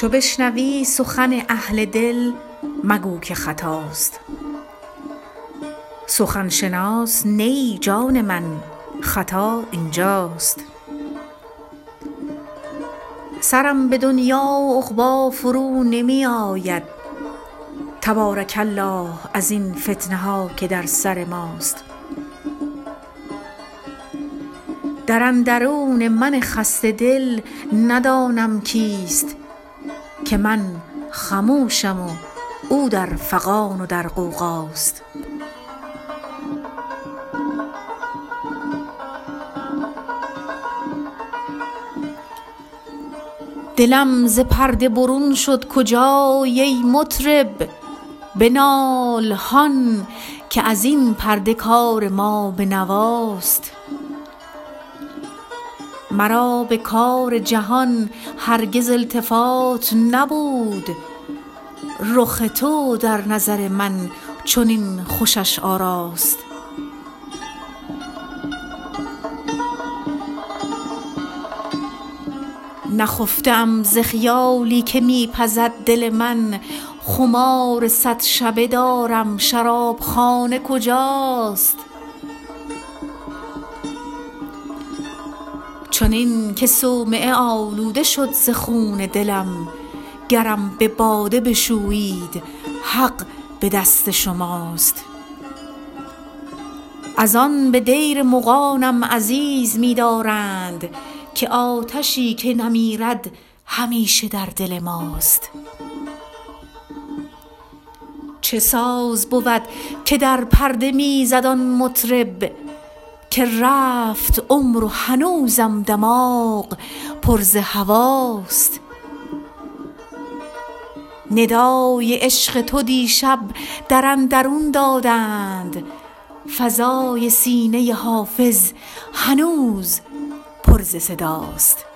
چو بشنوی سخن اهل دل مگو که خطاست. سخن شناس نی جان من، خطا اینجاست. سرم به دنیا و عقبی فرو نمی آید، تبارک الله از این فتنه ها که در سر ماست. در اندرون من خسته دل ندانم کیست، که من خاموشم و او در فغان و در غوغاست. دلم ز پرده برون شد کجای ای مطرب، بنال هان که از این پرده کار ما به نواست. مرا به کار جهان هرگز التفات نبود، رخ تو در نظر من چنین خوشش آراست. نخفتم ز خیالی که میپزد دل من، خمار صد شبه دارم شرابخانه کجاست. چنین که صومعه آلوده شد ز خون دلم، گرم به باده بشویید حق به دست شماست. از آن به دیر مغانم عزیز می‌دارند، که آتشی که نمیرد همیشه در دل ماست. چه ساز بود که در پرده میزد آن مطرب، که رفت عمر و هنوزم دماغ پر ز هواست. ندای عشق تو دیشب در اندرون دادند، فضای سینه حافظ هنوز پر ز صداست.